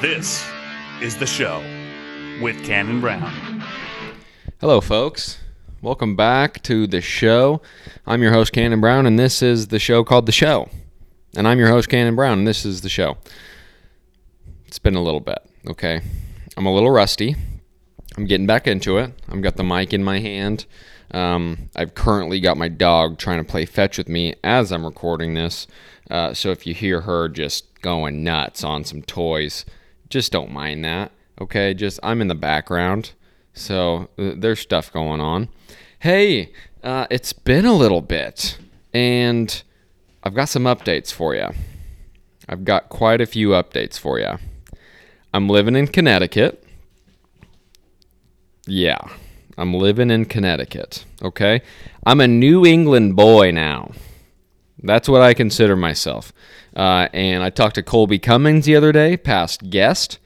This is the show with Cannon Brown. Hello, folks. Welcome back to the show. I'm your host, Cannon Brown, and this is the show called The Show. And I'm your host, Cannon Brown, and this is the show. It's been a little bit, okay? I'm a little rusty. I'm getting back into it. I've got the mic in my hand. I've currently got my dog trying to play fetch with me as I'm recording this. So if you hear her just going nuts on some toys, just don't mind that, okay? I'm in the background, so there's stuff going on. Hey, it's been a little bit, and I've got some updates for you. I've got quite a few updates for you. I'm living in Connecticut. Yeah, I'm living in Connecticut, okay? I'm a New England boy now. That's what I consider myself. And I talked to Colby Cummings the other day, past guest,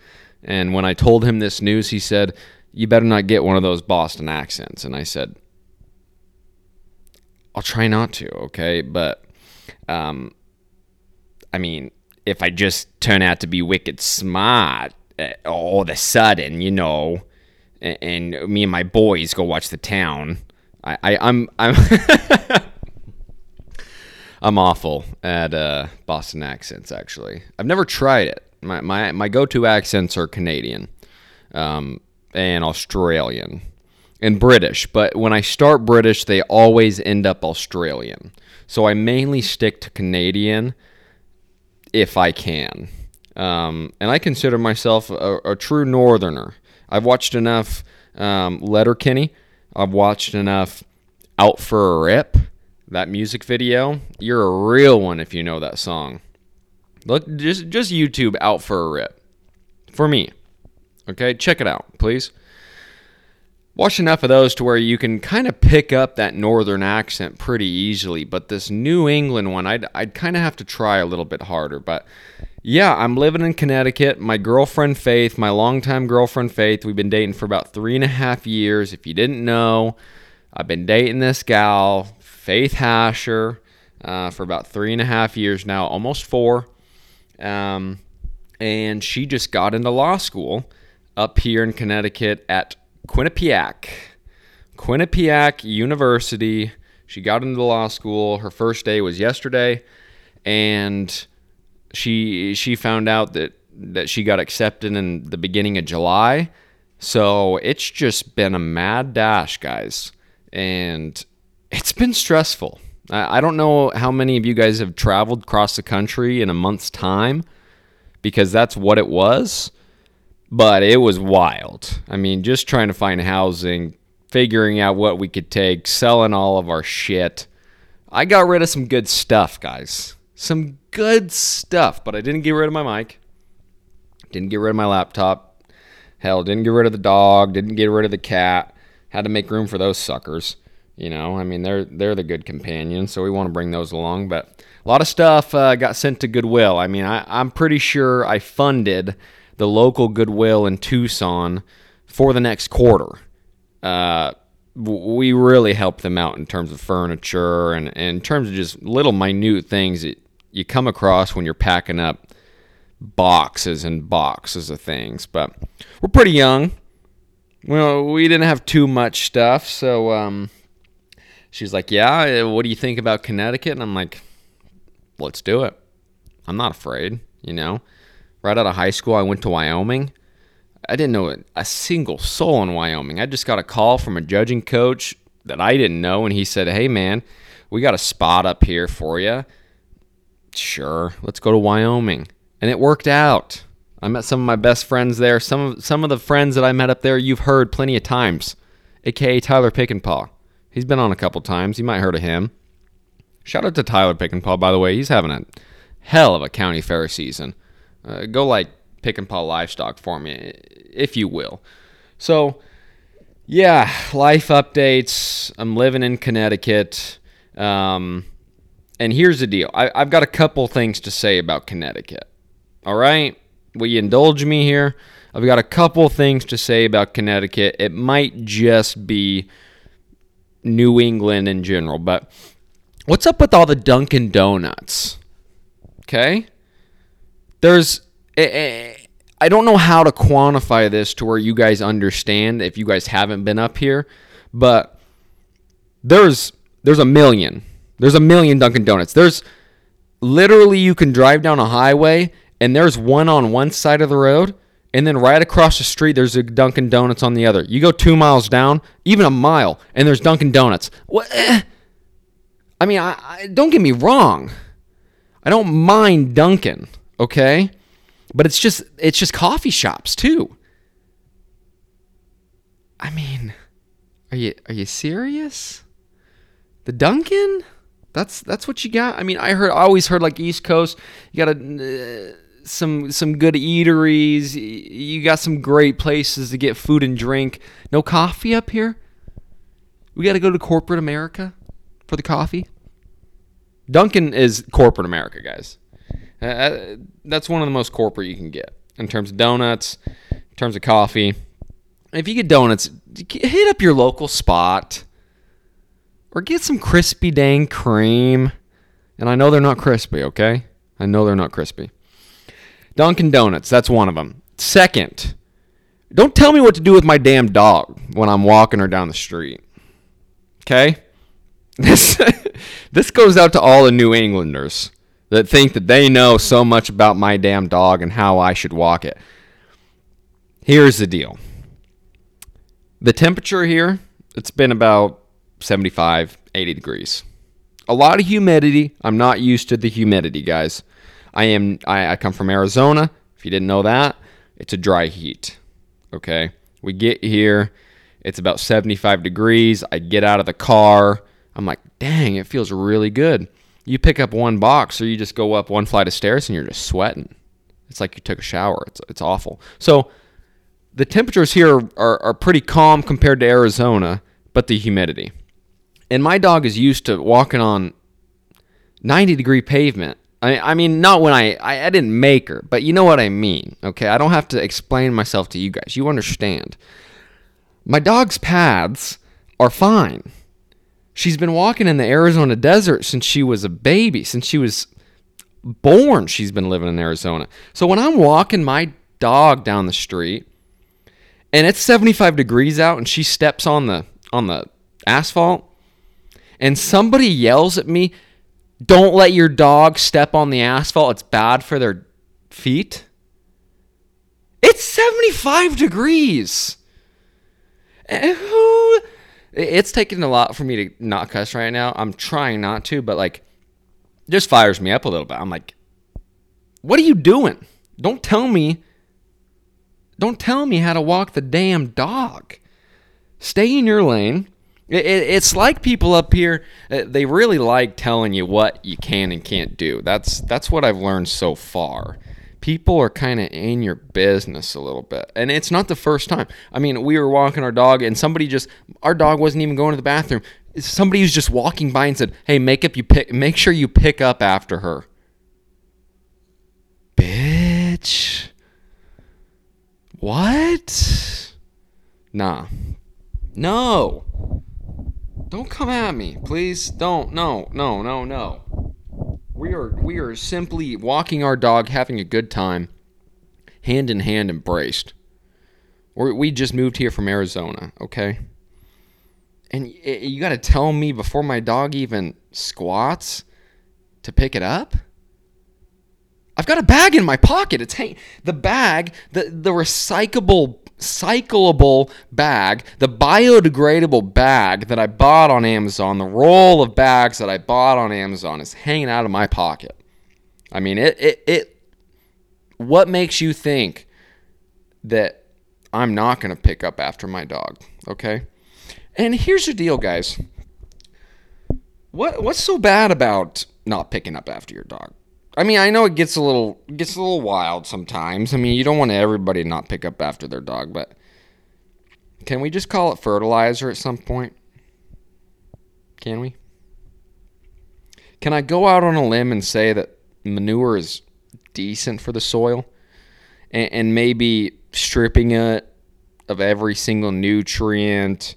and when I told him this news, he said, "You better not get one of those Boston accents." And I said, I'll try not to, okay? But, I mean, if I just turn out to be wicked smart all of a sudden, you know, and me and my boys go watch The Town, I'm I'm awful at Boston accents, actually. I've never tried it. My go-to accents are Canadian and Australian and British. But when I start British, they always end up Australian. So I mainly stick to Canadian if I can. And I consider myself a true northerner. I've watched enough Letterkenny. I've watched enough Out For A Rip. That music video, you're a real one if you know that song. Look, just YouTube Out For A Rip. For me. Okay, check it out, please. Watch enough of those to where you can kind of pick up that northern accent pretty easily. But this New England one, I'd kind of have to try a little bit harder. But yeah, I'm living in Connecticut. My girlfriend Faith, my longtime girlfriend Faith, we've been dating for about 3.5 years. If you didn't know, I've been dating this gal, Faith Hasher, for about 3.5 years now, almost 4. And she just got into law school up here in Connecticut at Quinnipiac University. She got into law school. Her first day was yesterday, and she found out that she got accepted in the beginning of July. So it's just been a mad dash, guys, and it's been stressful. I don't know how many of you guys have traveled across the country in a month's time, because that's what it was, but it was wild. I mean, just trying to find housing, figuring out what we could take, selling all of our shit. I got rid of some good stuff, guys. Some good stuff, but I didn't get rid of my mic. Didn't get rid of my laptop. Hell, didn't get rid of the dog. Didn't get rid of the cat. Had to make room for those suckers. You know, I mean, they're the good companions, so we want to bring those along. But a lot of stuff got sent to Goodwill. I mean, I'm pretty sure I funded the local Goodwill in Tucson for the next quarter. We really helped them out in terms of furniture and in terms of just little minute things that you come across when you're packing up boxes and boxes of things. But we're pretty young. Well, we didn't have too much stuff, so... She's like, yeah, what do you think about Connecticut? And I'm like, let's do it. I'm not afraid, you know. Right out of high school, I went to Wyoming. I didn't know a single soul in Wyoming. I just got a call from a judging coach that I didn't know, and he said, hey, man, we got a spot up here for you. Sure, let's go to Wyoming. And it worked out. I met some of my best friends there. Some of the friends that I met up there you've heard plenty of times, a.k.a. Tyler Pickenpaw. He's been on a couple times. You might have heard of him. Shout out to Tyler Pickenpaw, by the way. He's having a hell of a county fair season. Go like Pickenpaw Livestock for me, if you will. So, yeah, life updates. I'm living in Connecticut. And here's the deal. I've got a couple things to say about Connecticut. All right? Will you indulge me here? I've got a couple things to say about Connecticut. It might just be New England in general, but what's up with all the Dunkin' Donuts? Okay, there's I don't know how to quantify this to where you guys understand if you guys haven't been up here, but there's a million Dunkin' Donuts. There's literally, you can drive down a highway and there's one on one side of the road, and then right across the street there's a Dunkin' Donuts on the other. You go 2 miles down, even a mile, and there's Dunkin' Donuts. What? I mean, I don't get me wrong. I don't mind Dunkin', okay? But it's just coffee shops too. I mean, are you serious? The Dunkin'? That's what you got? I mean, I always heard like East Coast, you got some good eateries, you got some great places to get food and drink. No coffee up here? We got to go to corporate America for the coffee? Dunkin' is corporate America, guys. That's one of the most corporate you can get in terms of donuts, in terms of coffee. If you get donuts, hit up your local spot or get some crispy dang cream. And I know they're not crispy, okay? I know they're not crispy. Dunkin' Donuts, that's one of them. Second, don't tell me what to do with my damn dog when I'm walking her down the street, okay? This goes out to all the New Englanders that think that they know so much about my damn dog and how I should walk it. Here's the deal. The temperature here, it's been about 75, 80 degrees. A lot of humidity. I'm not used to the humidity, guys. I come from Arizona. If you didn't know that, it's a dry heat. Okay? We get here, it's about 75 degrees. I get out of the car. I'm like, dang, it feels really good. You pick up one box or you just go up one flight of stairs and you're just sweating. It's like you took a shower. It's awful. So the temperatures here are pretty calm compared to Arizona, but the humidity. And my dog is used to walking on 90-degree pavement. I mean, not when I didn't make her, but you know what I mean, okay? I don't have to explain myself to you guys. You understand. My dog's paths are fine. She's been walking in the Arizona desert since she was a baby. Since she was born, she's been living in Arizona. So when I'm walking my dog down the street and it's 75 degrees out and she steps on the asphalt and somebody yells at me, "Don't let your dog step on the asphalt. It's bad for their feet." It's 75 degrees. It's taken a lot for me to not cuss right now. I'm trying not to, but like, it just fires me up a little bit. I'm like, what are you doing? Don't tell me how to walk the damn dog. Stay in your lane. It's like people up here, they really like telling you what you can and can't do. That's what I've learned so far. People are kind of in your business a little bit. And it's not the first time. I mean, we were walking our dog and our dog wasn't even going to the bathroom. Somebody was just walking by and said, "Hey, make sure you pick up after her." Bitch. What? Nah. No. Don't come at me. Please don't. No. We are simply walking our dog, having a good time, hand in hand, embraced. We just moved here from Arizona, okay? And you got to tell me before my dog even squats to pick it up? I've got a bag in my pocket. It's the bag, the recyclable bag, the biodegradable bag that I bought on Amazon, the roll of bags that I bought on Amazon is hanging out of my pocket. I mean, what makes you think that I'm not going to pick up after my dog, okay? And here's the deal, guys. What's so bad about not picking up after your dog? I mean, I know it gets a little wild sometimes. I mean, you don't want everybody to not pick up after their dog, but can we just call it fertilizer at some point? Can we? Can I go out on a limb and say that manure is decent for the soil? And maybe stripping it of every single nutrient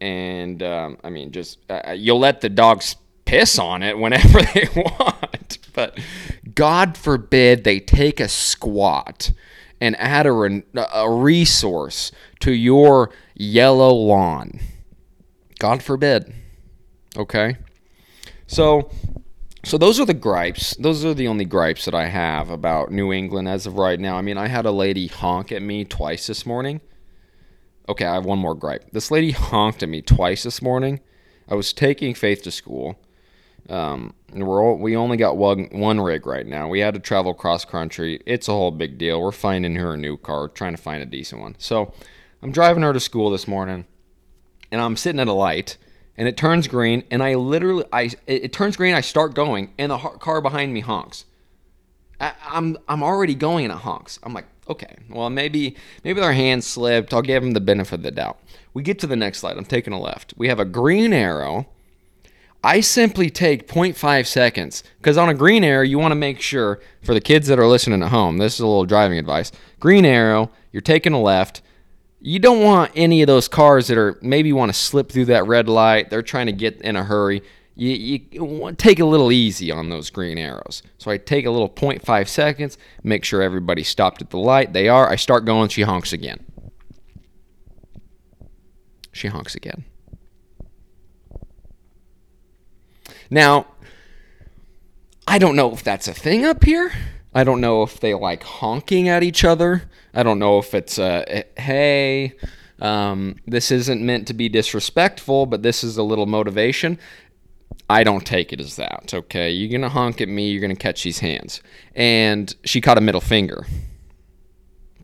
and, I mean, just you'll let the dogs piss on it whenever they want. But God forbid they take a squat and add a resource to your yellow lawn. God forbid. Okay? So those are the gripes. Those are the only gripes that I have about New England as of right now. I mean, I had a lady honk at me twice this morning. Okay, I have one more gripe. This lady honked at me twice this morning. I was taking Faith to school. And we only got one rig right now. We had to travel cross-country. It's a whole big deal. We're finding her a new car, trying to find a decent one. So I'm driving her to school this morning, and I'm sitting at a light. And it turns green, and it turns green, I start going, and the car behind me honks. I'm already going, and it honks. I'm like, okay, well, maybe their hand slipped. I'll give them the benefit of the doubt. We get to the next light. I'm taking a left. We have a green arrow. I simply take 0.5 seconds, because on a green arrow, you want to make sure, for the kids that are listening at home, this is a little driving advice. Green arrow, you're taking a left. You don't want any of those cars that are maybe want to slip through that red light. They're trying to get in a hurry. You take a little easy on those green arrows. So I take a little 0.5 seconds, make sure everybody stopped at the light. They are. I start going. She honks again. She honks again. Now, I don't know if that's a thing up here. I don't know if they like honking at each other. I don't know if it's hey, this isn't meant to be disrespectful, but this is a little motivation. I don't take it as that, okay? You're going to honk at me, you're going to catch these hands. And she caught a middle finger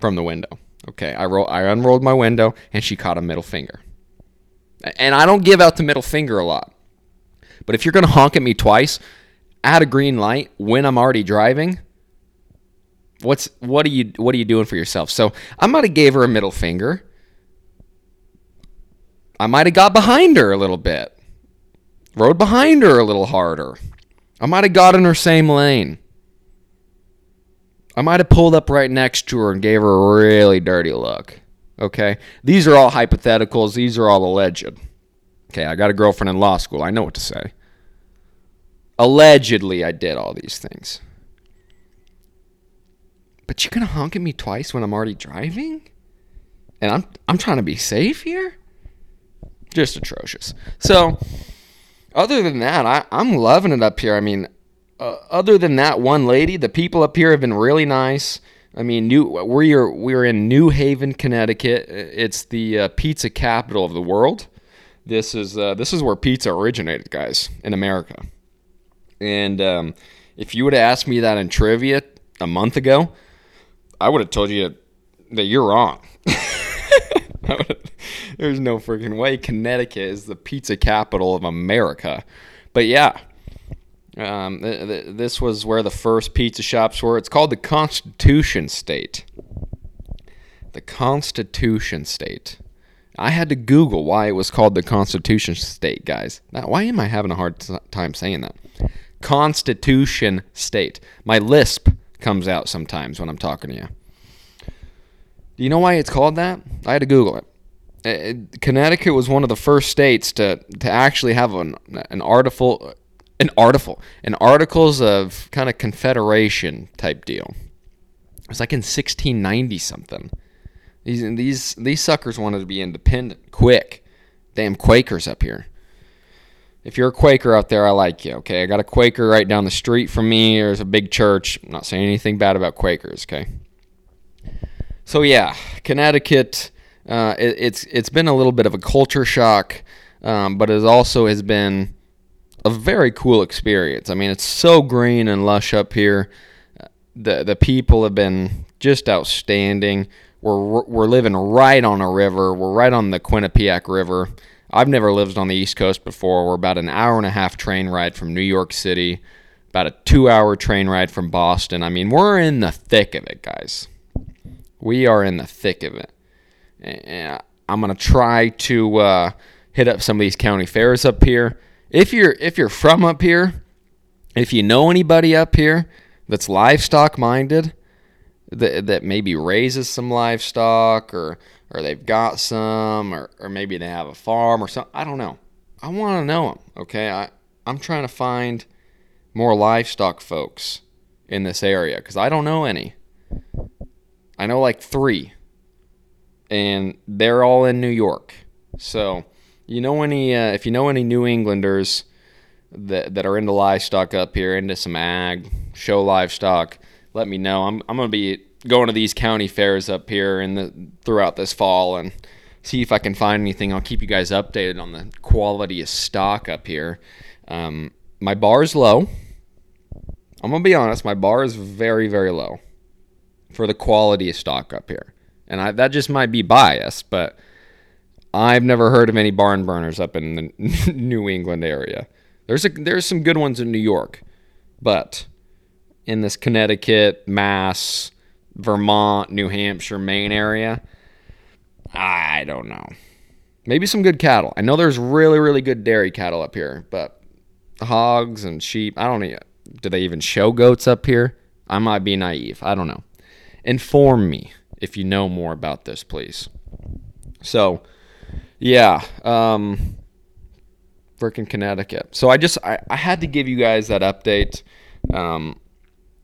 from the window, okay? I unrolled my window, and she caught a middle finger. And I don't give out the middle finger a lot. But if you're going to honk at me twice at a green light when I'm already driving, what are you doing for yourself? So I might have gave her a middle finger. I might have got behind her a little bit. Rode behind her a little harder. I might have got in her same lane. I might have pulled up right next to her and gave her a really dirty look. Okay? These are all hypotheticals. These are all alleged. Okay, I got a girlfriend in law school. I know what to say. Allegedly, I did all these things. But you're going to honk at me twice when I'm already driving? And I'm trying to be safe here? Just atrocious. So, other than that, I'm loving it up here. I mean, other than that one lady, the people up here have been really nice. I mean, we're in New Haven, Connecticut. It's the pizza capital of the world. This is where pizza originated, guys, in America. And if you would have asked me that in trivia a month ago, I would have told you that you're wrong. There's no freaking way Connecticut is the pizza capital of America. But yeah, this was where the first pizza shops were. It's called the Constitution State. The Constitution State. I had to Google why it was called the Constitution State, guys. Now, why am I having a hard time saying that? Constitution State. My lisp comes out sometimes when I'm talking to you. Do you know why it's called that? I had to Google it. Connecticut was one of the first states to actually have an Articles of kind of Confederation type deal. It was like in 1690 something. These suckers wanted to be independent quick. Damn Quakers up here. If you're a Quaker out there, I like you, okay? I got a Quaker right down the street from me. There's a big church. I'm not saying anything bad about Quakers, okay? So, yeah, Connecticut, it's been a little bit of a culture shock, but it also has been a very cool experience. I mean, it's so green and lush up here. The people have been just outstanding. We're living right on a river. We're right on the Quinnipiac River. I've never lived on the East Coast before. We're about an hour and a half train ride from New York City, about a 2-hour train ride from Boston. I mean, we're in the thick of it, guys. We are in the thick of it. And I'm going to try to hit up some of these county fairs up here. If you're from up here, if you know anybody up here that's livestock-minded, that maybe raises some livestock or they've got some, or maybe they have a farm or something. I don't know. I want to know them, okay? I'm trying to find more livestock folks in this area because I don't know any. I know like three, and they're all in New York. So, you know, any if you know any New Englanders that are into livestock up here, into some ag, show livestock, let me know. I'm going to be going to these county fairs up here throughout this fall and see if I can find anything. I'll keep you guys updated on the quality of stock up here. My bar's low. I'm going to be honest, my bar is very, very low for the quality of stock up here. And that just might be bias, but I've never heard of any barn burners up in the New England area. There's some good ones in New York, but in this Connecticut, Mass, Vermont, New Hampshire, Maine area, I don't know. Maybe some good cattle. I know there's really, really good dairy cattle up here, but hogs and sheep, I don't know. Do they even show goats up here? I might be naive. I don't know. Inform me if you know more about this, please. So, yeah, freaking Connecticut. So I had to give you guys that update.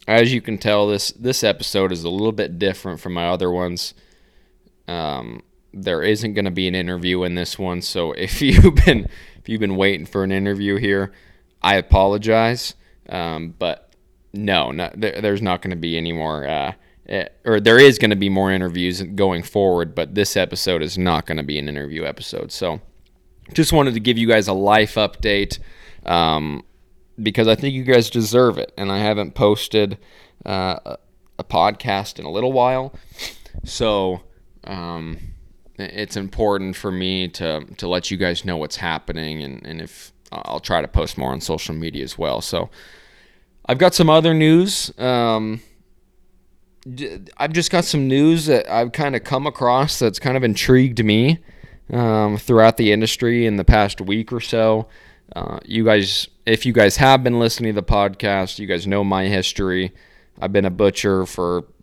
As you can tell, this episode is a little bit different from my other ones. There isn't going to be an interview in this one, so if you've been waiting for an interview here, I apologize. But there's not going to be any more. Or there is going to be more interviews going forward, but this episode is not going to be an interview episode. So just wanted to give you guys a life update because I think you guys deserve it. And I haven't posted a podcast in a little while. So it's important for me to let you guys know what's happening. And if I'll try to post more on social media as well. So I've got some other news. I've just got some news that I've kind of come across that's kind of intrigued me throughout the industry in the past week or so. You guys, if you guys have been listening to the podcast, you guys know my history. I've been a butcher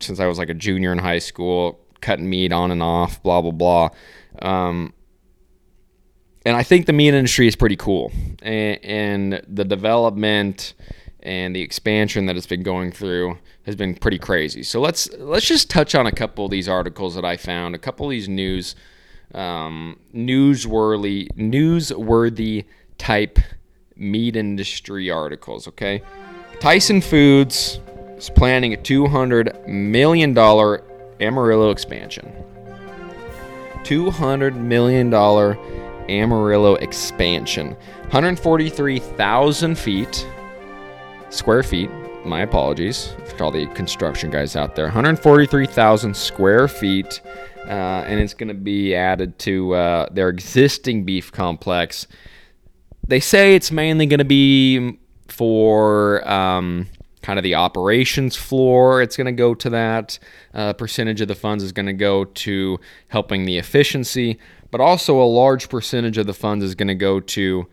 since I was like a junior in high school, cutting meat on and off, blah, blah, blah. And I think the meat industry is pretty cool. And the development and the expansion that it's been going through has been pretty crazy. So let's just touch on a couple of these articles that I found, a couple of these newsworthy type meat industry articles, okay? Tyson Foods is planning a $200 million Amarillo expansion. $200 million Amarillo expansion. 143,000 square feet, my apologies for all the construction guys out there, 143,000 square feet, and it's going to be added to their existing beef complex. They say it's mainly going to be for kind of the operations floor. It's going to go to that. Percentage of the funds is going to go to helping the efficiency, but also a large percentage of the funds is going to go to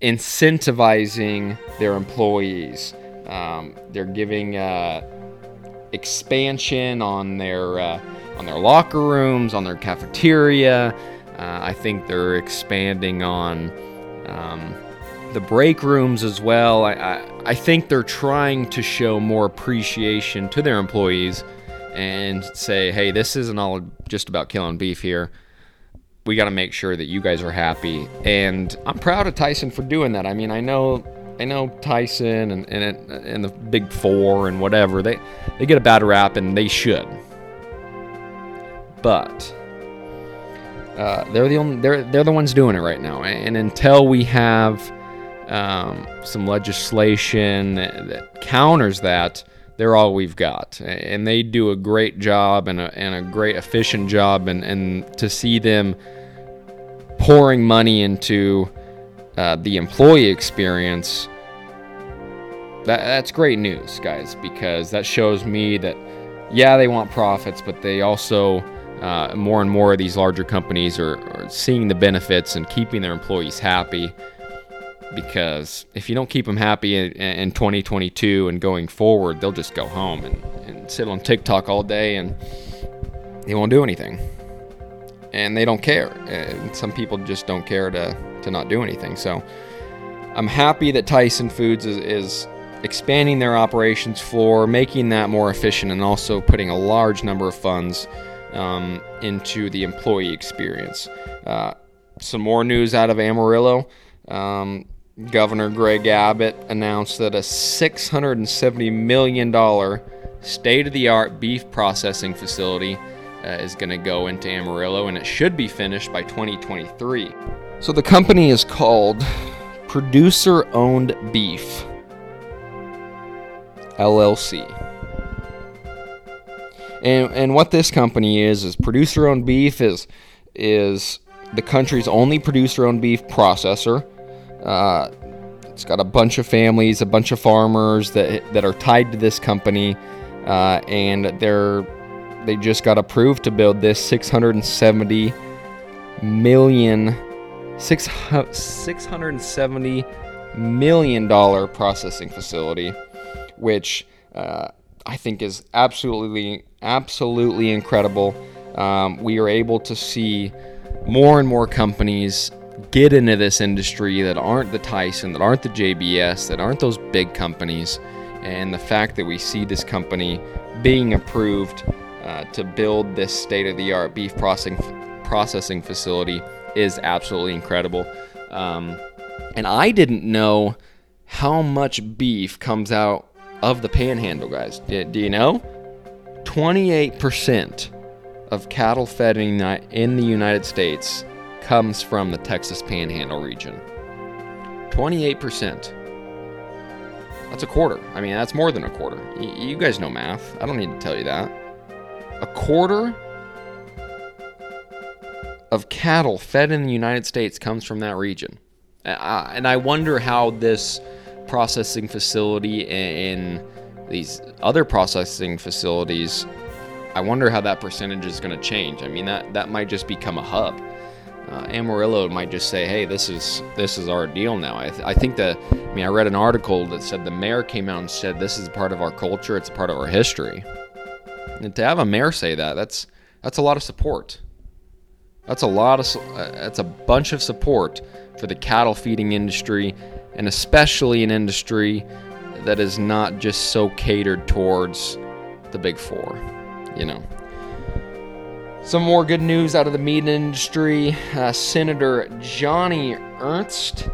incentivizing their employees. They're giving expansion on their locker rooms, on their cafeteria. I think they're expanding on the break rooms as well. I think they're trying to show more appreciation to their employees and say, hey, this isn't all just about killing beef here. We got to make sure that you guys are happy, and I'm proud of Tyson for doing that. I mean, I know Tyson and the Big Four and whatever, they get a bad rap, and they should. But they're the ones doing it right now, and until we have some legislation that counters that, they're all we've got, and they do a great job and a great efficient job, and to see them pouring money into the employee experience, that's great news, guys, because that shows me that, yeah, they want profits, but they also, more and more of these larger companies are seeing the benefits and keeping their employees happy. Because if you don't keep them happy in 2022 and going forward, they'll just go home and sit on TikTok all day, and they won't do anything. And they don't care. And some people just don't care to not do anything. So I'm happy that Tyson Foods is expanding their operations floor, making that more efficient, and also putting a large number of funds into the employee experience. Some more news out of Amarillo. Governor Greg Abbott announced that a $670 million state-of-the-art beef processing facility is going to go into Amarillo, and it should be finished by 2023. So the company is called Producer Owned Beef, LLC. And what this company is Producer Owned Beef is the country's only producer-owned beef processor. It's got a bunch of families, a bunch of farmers that are tied to this company, and they just got approved to build this $670 million processing facility, which I think is absolutely incredible. We are able to see more and more companies get into this industry that aren't the Tyson, that aren't the JBS, that aren't those big companies. And the fact that we see this company being approved to build this state-of-the-art beef processing facility is absolutely incredible. And I didn't know how much beef comes out of the Panhandle, guys. Do you know? 28% of cattle fed in the United States comes from the Texas Panhandle region. 28%. That's a quarter. I mean, that's more than a quarter. You guys know math. I don't need to tell you that. A quarter of cattle fed in the United States comes from that region. And I wonder how this processing facility and these other processing facilities, I wonder how that percentage is going to change. I mean, that might just become a hub. Amarillo might just say, "Hey, this is our deal now." I think that. I mean, I read an article that said the mayor came out and said, "This is part of our culture. It's part of our history." And to have a mayor say that's a lot of support. That's a bunch of support for the cattle feeding industry, and especially an industry that is not just so catered towards the big four, you know. Some more good news out of the meat industry. Senator Johnny Ernst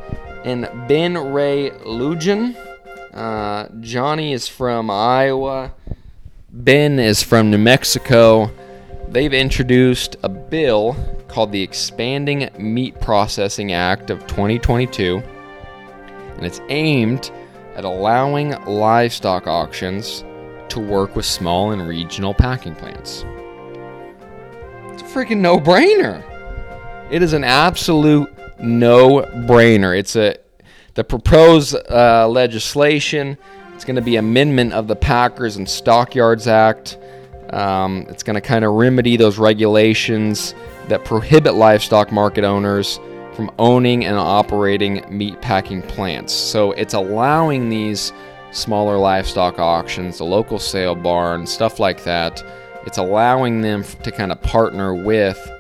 and Ben Ray Lujan. Johnny is from Iowa. Ben is from New Mexico. They've introduced a bill called the Expanding Meat Processing Act of 2022. And it's aimed at allowing livestock auctions to work with small and regional packing plants. It's a freaking no-brainer. It is an absolute no-brainer. The proposed legislation. It's going to be amendment of the Packers and Stockyards Act. It's going to kind of remedy those regulations that prohibit livestock market owners from owning and operating meat packing plants. So it's allowing these smaller livestock auctions, the local sale barn, stuff like that. It's allowing them to kind of partner with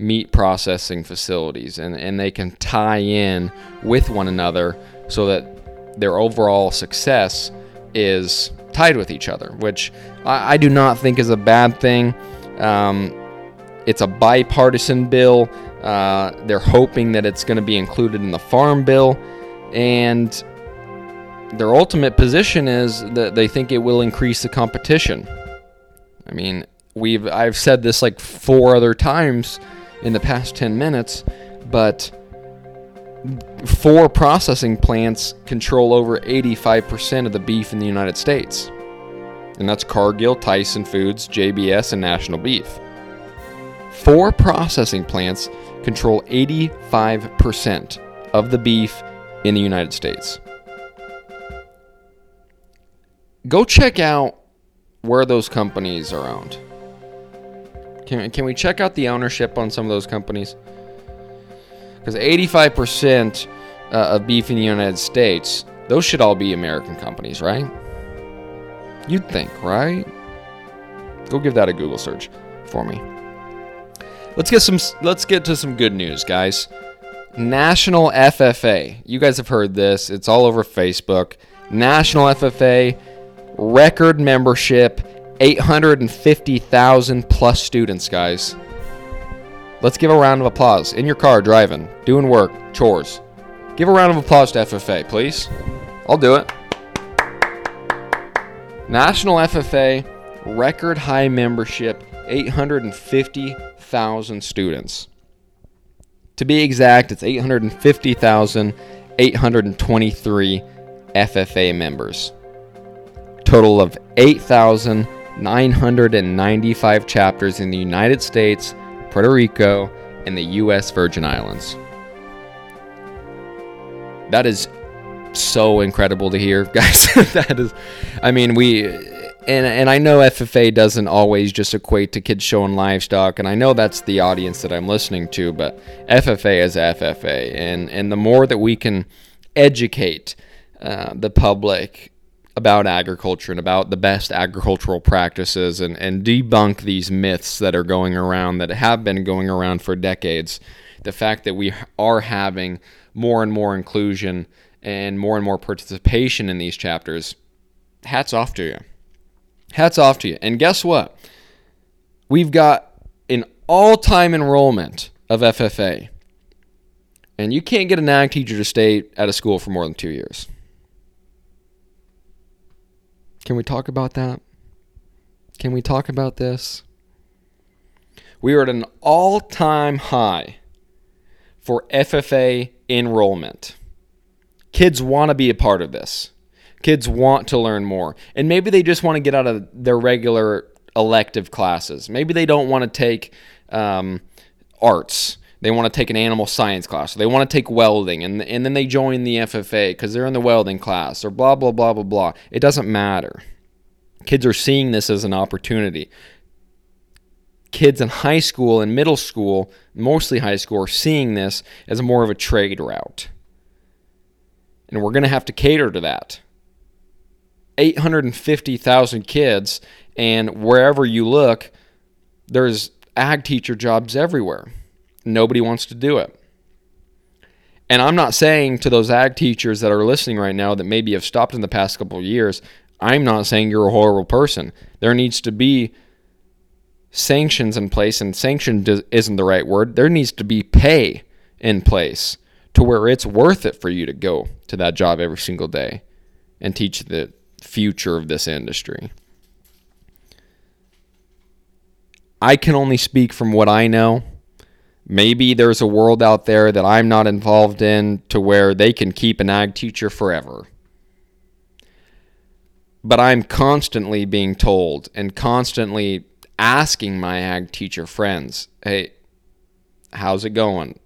meat processing facilities, and they can tie in with one another so that their overall success is tied with each other, which I do not think is a bad thing. It's a bipartisan bill. They're hoping that it's going to be included in the Farm Bill, and their ultimate position is that they think it will increase the competition. I mean, I've said this like 4 other times in the past 10 minutes, but 4 processing plants control over 85% of the beef in the United States. And that's Cargill, Tyson Foods, JBS, and National Beef. 4 processing plants control 85% of the beef in the United States. Go check out where those companies are owned. Can we check out the ownership on some of those companies? Because 85% of beef in the United States, those should all be American companies, right? You'd think, right? Go give that a Google search for me. Let's get to some good news, guys. National FFA. You guys have heard this. It's all over Facebook. National FFA, record membership, 850,000 plus students, guys. Let's give a round of applause. In your car, driving, doing work, chores. Give a round of applause to FFA, please. I'll do it. National FFA, record high membership, 850,000 students. To be exact, it's 850,823 FFA members. Total of 8,995 chapters in the United States, Puerto Rico, and the U.S. Virgin Islands. That is so incredible to hear, guys. That is, I mean, and I know FFA doesn't always just equate to kids showing livestock, and I know that's the audience that I'm listening to, but FFA is FFA, and the more that we can educate the public about agriculture and about the best agricultural practices and debunk these myths that are going around, that have been going around for decades, the fact that we are having more and more inclusion and more participation in these chapters, hats off to you. Hats off to you. And guess what? We've got an all-time enrollment of FFA. And you can't get an ag teacher to stay at a school for more than 2 years. Can we talk about that? Can we talk about this? We are at an all-time high for FFA enrollment. Kids want to be a part of this. Kids want to learn more. And maybe they just want to get out of their regular elective classes. Maybe they don't want to take arts. They want to take an animal science class. Or they want to take welding. And then they join the FFA because they're in the welding class. Or blah, blah, blah, blah, blah. It doesn't matter. Kids are seeing this as an opportunity. Kids in high school and middle school, mostly high school, are seeing this as more of a trade route. And we're going to have to cater to that. 850,000 kids, and wherever you look, there's ag teacher jobs everywhere. Nobody wants to do it. And I'm not saying to those ag teachers that are listening right now that maybe have stopped in the past couple of years, I'm not saying you're a horrible person. There needs to be sanctions in place, and sanction isn't the right word. There needs to be pay in place to where it's worth it for you to go to that job every single day and teach the future of this industry. I can only speak from what I know. Maybe there's a world out there that I'm not involved in to where they can keep an ag teacher forever. But I'm constantly being told and constantly asking my ag teacher friends, hey, how's it going?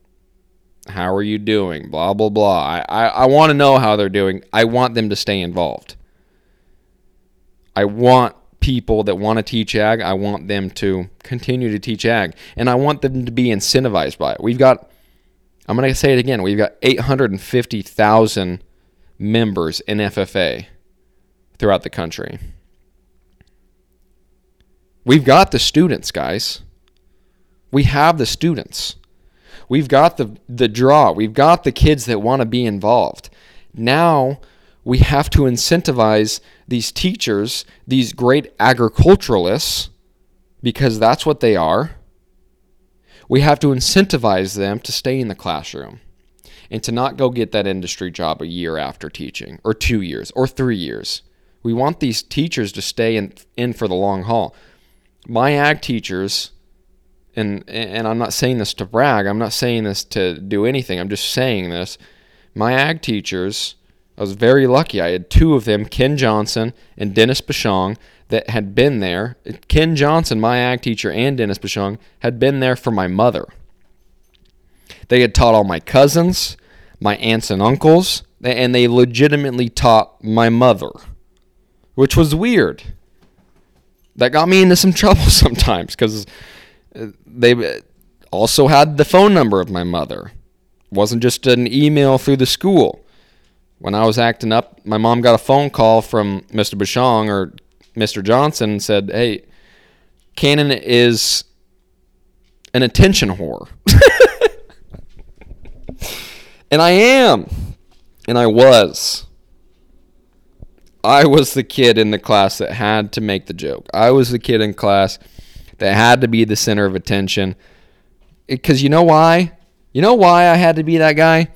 How are you doing? Blah, blah, blah. I want to know how they're doing. I want them to stay involved. I want people that want to teach ag, I want them to continue to teach ag. And I want them to be incentivized by it. We've got, I'm going to say it again, we've got 850,000 members in FFA throughout the country. We've got the students, guys. We have the students. We've got the draw. We've got the kids that want to be involved. Now, we have to incentivize these teachers, these great agriculturalists, because that's what they are. We have to incentivize them to stay in the classroom and to not go get that industry job a year after teaching, or 2 years, or 3 years. We want these teachers to stay in for the long haul. My ag teachers, and I'm not saying this to brag, I'm not saying this to do anything, I'm just saying this, my ag teachers, I was very lucky. I had two of them, Ken Johnson and Dennis Bashong, that had been there. Ken Johnson, my ag teacher, and Dennis Bashong had been there for my mother. They had taught all my cousins, my aunts and uncles, and they legitimately taught my mother, which was weird. That got me into some trouble sometimes because they also had the phone number of my mother. It wasn't just an email through the school. When I was acting up, my mom got a phone call from Mr. Bashong or Mr. Johnson and said, hey, Cannon is an attention whore. And I am. And I was. I was the kid in the class that had to make the joke. I was the kid in class that had to be the center of attention. Because you know why? You know why I had to be that guy?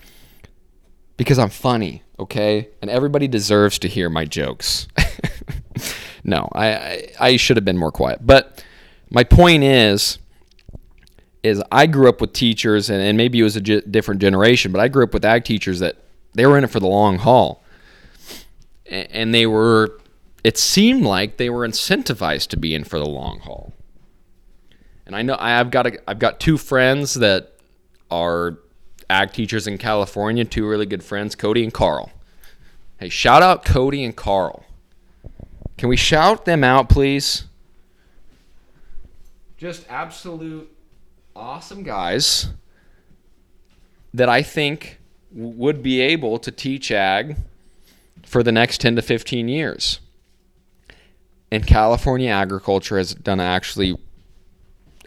Because I'm funny, okay? And everybody deserves to hear my jokes. No, I should have been more quiet. But my point is I grew up with teachers, and maybe it was a different generation, but I grew up with ag teachers that they were in it for the long haul. And they were, it seemed like they were incentivized to be in for the long haul. And I know I've got two friends that are ag teachers in California, two really good friends, Cody and Carl. Hey, shout out Cody and Carl. Can we shout them out, please? Just absolute awesome guys that I think would be able to teach ag for the next 10 to 15 years. And California agriculture has done actually...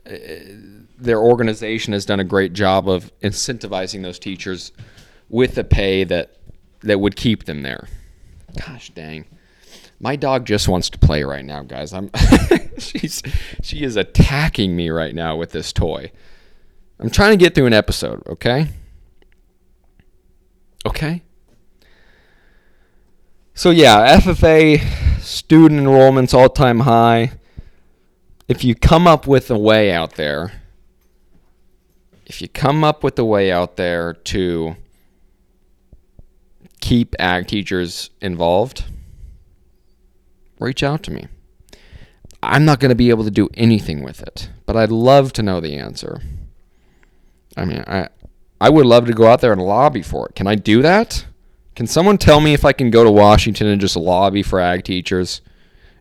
their organization has done a great job of incentivizing those teachers with a pay that would keep them there. Gosh dang. My dog just wants to play right now, guys. She is attacking me right now with this toy. I'm trying to get through an episode, okay? Okay? So yeah, FFA student enrollment's all-time high. If you come up with a way out there, to keep ag teachers involved, reach out to me. I'm not going to be able to do anything with it, but I'd love to know the answer. I mean, I would love to go out there and lobby for it. Can I do that? Can someone tell me if I can go to Washington and just lobby for ag teachers?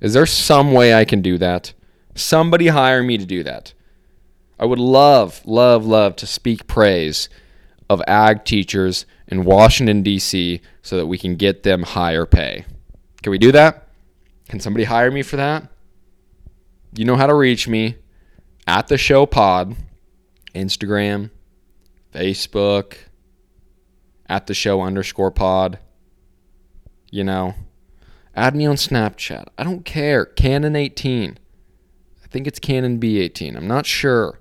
Is there some way I can do that? Somebody hire me to do that. I would love, love, love to speak praise of ag teachers in Washington, D.C. so that we can get them higher pay. Can we do that? Can somebody hire me for that? You know how to reach me at the show pod, Instagram, Facebook, at the show _pod, you know. Add me on Snapchat. I don't care. Canon 18. I think it's Canon B18. I'm not sure.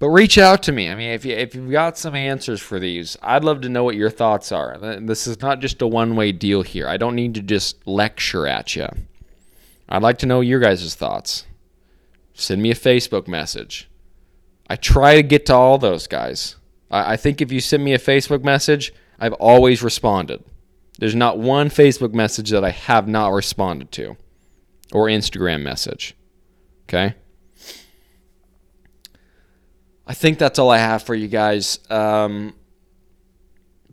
But reach out to me. I mean, if you've got some answers for these, I'd love to know what your thoughts are. This is not just a one-way deal here. I don't need to just lecture at you. I'd like to know your guys' thoughts. Send me a Facebook message. I try to get to all those guys. I think if you send me a Facebook message, I've always responded. There's not one Facebook message that I have not responded to. Or Instagram message. Okay? I think that's all I have for you guys.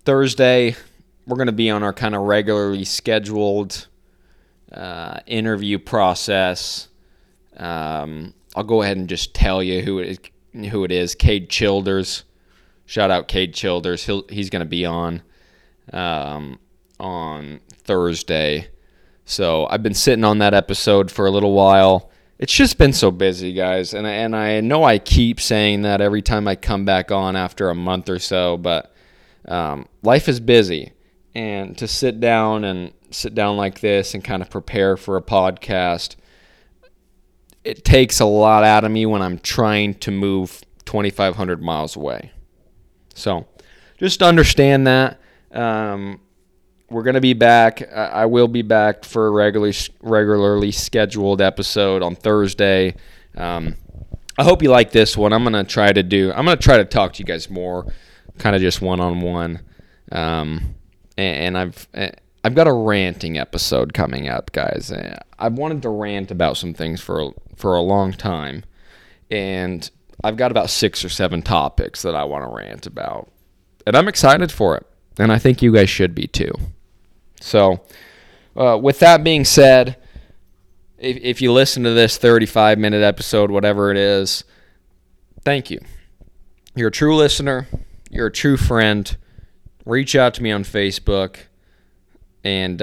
Thursday, we're going to be on our kind of regularly scheduled interview process. I'll go ahead and just tell you who it is. Cade Childers. Shout out Cade Childers. He's going to be on Thursday. So I've been sitting on that episode for a little while. It's just been so busy, guys. And I know I keep saying that every time I come back on after a month or so, but life is busy. And to sit down like this and kind of prepare for a podcast, it takes a lot out of me when I'm trying to move 2,500 miles away. So just understand that. We're going to be back. I will be back for a regularly scheduled episode on Thursday. I hope you like this one. I'm going to try to talk to you guys more, kind of just one-on-one. And I've got a ranting episode coming up, guys. I've wanted to rant about some things for a long time. And I've got about 6 or 7 topics that I want to rant about. And I'm excited for it. And I think you guys should be too. So, with that being said, if you listen to this 35-minute episode, whatever it is, thank you. You're a true listener. You're a true friend. Reach out to me on Facebook, and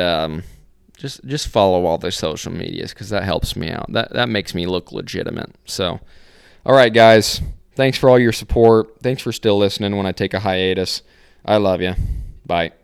just follow all their social medias because that helps me out. That makes me look legitimate. So, all right, guys. Thanks for all your support. Thanks for still listening when I take a hiatus. I love you. Bye.